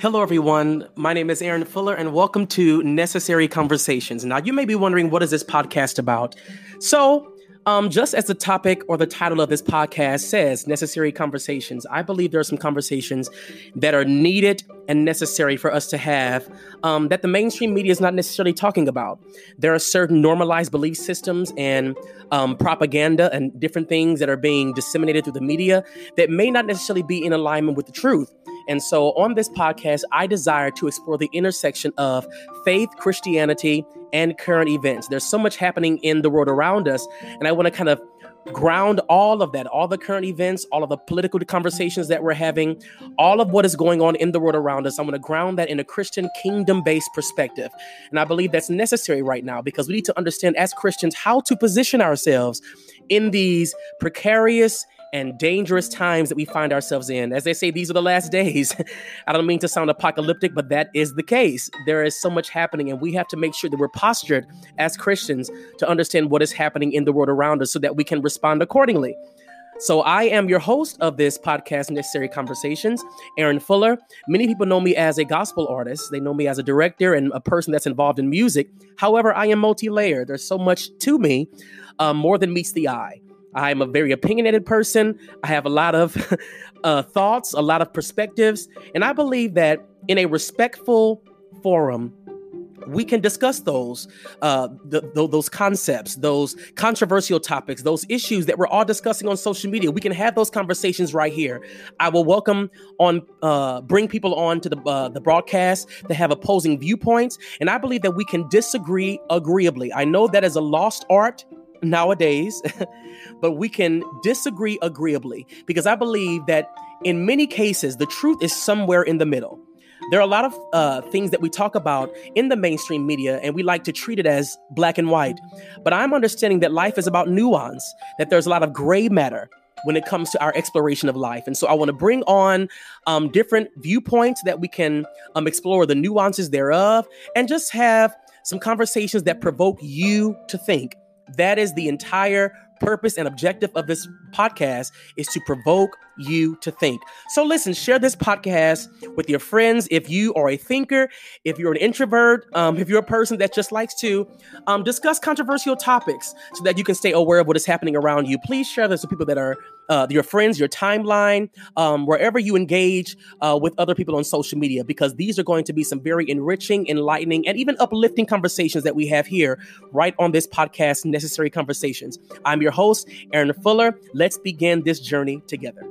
Hello, everyone. My name is Aaron Fuller, and welcome to Necessary Conversations. Now, you may be wondering, what is this podcast about? So, just as the topic or the title of this podcast says, Necessary Conversations, I believe there are some conversations that are needed and necessary for us to have that the mainstream media is not necessarily talking about. There are certain normalized belief systems and propaganda and different things that are being disseminated through the media that may not necessarily be in alignment with the truth. And so on this podcast, I desire to explore the intersection of faith, Christianity, and current events. There's so much happening in the world around us, and I want to kind of ground all of that, all the current events, all of the political conversations that we're having, all of what is going on in the world around us. I'm going to ground that in a Christian kingdom-based perspective. And I believe that's necessary right now because we need to understand as Christians how to position ourselves in these precarious and dangerous times that we find ourselves in. As they say, these are the last days. I don't mean to sound apocalyptic, but that is the case. There is so much happening, and we have to make sure that we're postured as Christians to understand what is happening in the world around us so that we can respond accordingly. So I am your host of this podcast, Necessary Conversations, Aaron Fuller. Many people know me as a gospel artist. They know me as a director and a person that's involved in music. However, I am multi-layered. There's so much to me, more than meets the eye. I am a very opinionated person. I have a lot of thoughts, a lot of perspectives, and I believe that in a respectful forum, we can discuss those concepts, those controversial topics, those issues that we're all discussing on social media. We can have those conversations right here. I will bring people on to the broadcast that have opposing viewpoints, and I believe that we can disagree agreeably. I know that is a lost art nowadays, but we can disagree agreeably because I believe that in many cases, the truth is somewhere in the middle. There are a lot of things that we talk about in the mainstream media, and we like to treat it as black and white. But I'm understanding that life is about nuance, that there's a lot of gray matter when it comes to our exploration of life. And so I want to bring on different viewpoints that we can explore the nuances thereof and just have some conversations that provoke you to think. That is the entire purpose and objective of this podcast, is to provoke you to think. So listen, share this podcast with your friends. If you are a thinker, if you're an introvert, if you're a person that just likes to discuss controversial topics so that you can stay aware of what is happening around you, please share this with people that are your friends, your timeline, wherever you engage with other people on social media, because these are going to be some very enriching, enlightening, and even uplifting conversations that we have here right on this podcast, Necessary Conversations. I'm your host, Aaron Fuller. Let's begin this journey together.